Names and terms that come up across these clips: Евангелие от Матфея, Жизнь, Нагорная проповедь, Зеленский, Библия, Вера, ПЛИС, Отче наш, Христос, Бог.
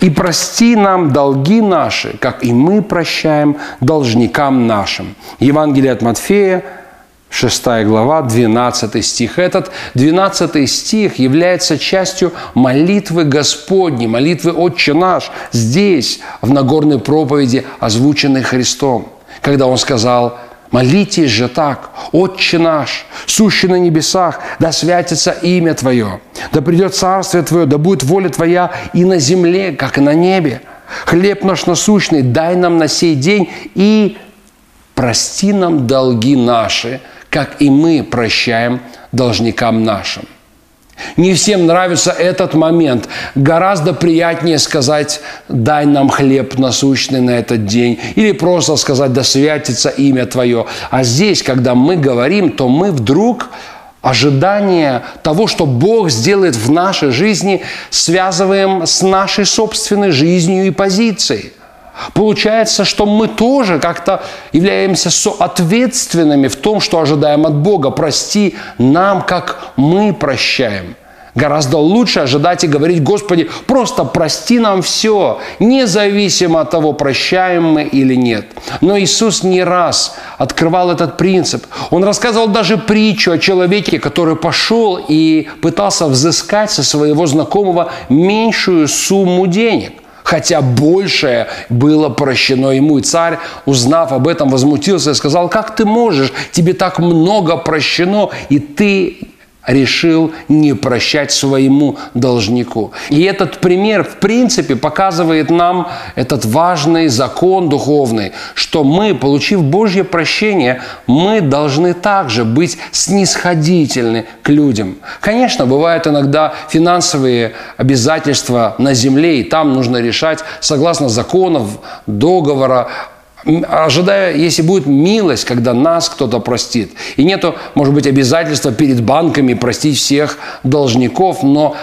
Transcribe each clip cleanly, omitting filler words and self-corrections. «И прости нам долги наши, как и мы прощаем должникам нашим». Евангелие от Матфея, 6 глава, 12 стих. Этот 12 стих является частью молитвы Господней, молитвы «Отче наш», здесь, в Нагорной проповеди, озвученной Христом, когда Он сказал: «Молитесь же так: Отче наш, сущий на небесах, да святится имя Твое, да придет царствие Твое, да будет воля Твоя и на земле, как и на небе. Хлеб наш насущный дай нам на сей день, и прости нам долги наши, как и мы прощаем должникам нашим». Не всем нравится этот момент. Гораздо приятнее сказать: «Дай нам хлеб насущный на этот день», или просто сказать: «Да святится имя Твое». А здесь, когда мы говорим, то мы вдруг ожидание того, что Бог сделает в нашей жизни, связываем с нашей собственной жизнью и позицией. Получается, что мы тоже как-то являемся соответственными в том, что ожидаем от Бога. «Прости нам, как мы прощаем». Гораздо лучше ожидать и говорить: «Господи, просто прости нам все», независимо от того, прощаем мы или нет. Но Иисус не раз открывал этот принцип. Он рассказывал даже притчу о человеке, который пошел и пытался взыскать со своего знакомого меньшую сумму денег, хотя большее было прощено ему. И царь, узнав об этом, возмутился и сказал: «Как ты можешь? Тебе так много прощено, и ты решил не прощать своему должнику». И этот пример, в принципе, показывает нам этот важный закон духовный, что мы, получив Божье прощение, мы должны также быть снисходительны к людям. Конечно, бывают иногда финансовые обязательства на земле, и там нужно решать согласно законов, договора, ожидая, если будет милость, когда нас кто-то простит. И нету, может быть, обязательства перед банками простить всех должников, но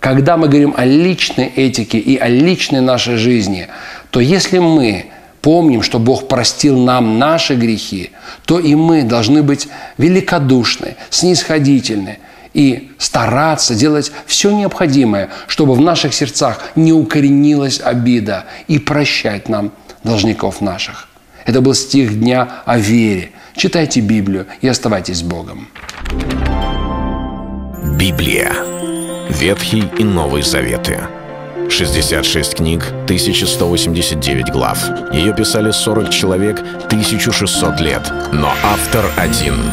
когда мы говорим о личной этике и о личной нашей жизни, то если мы помним, что Бог простил нам наши грехи, то и мы должны быть великодушны, снисходительны и стараться делать все необходимое, чтобы в наших сердцах не укоренилась обида, и прощать нам должников наших. Это был стих дня о вере. Читайте Библию и оставайтесь с Богом. Библия. Ветхий и Новый Заветы. 66 книг, 1189 глав. Ее писали 40 человек, 1600 лет. Но автор один —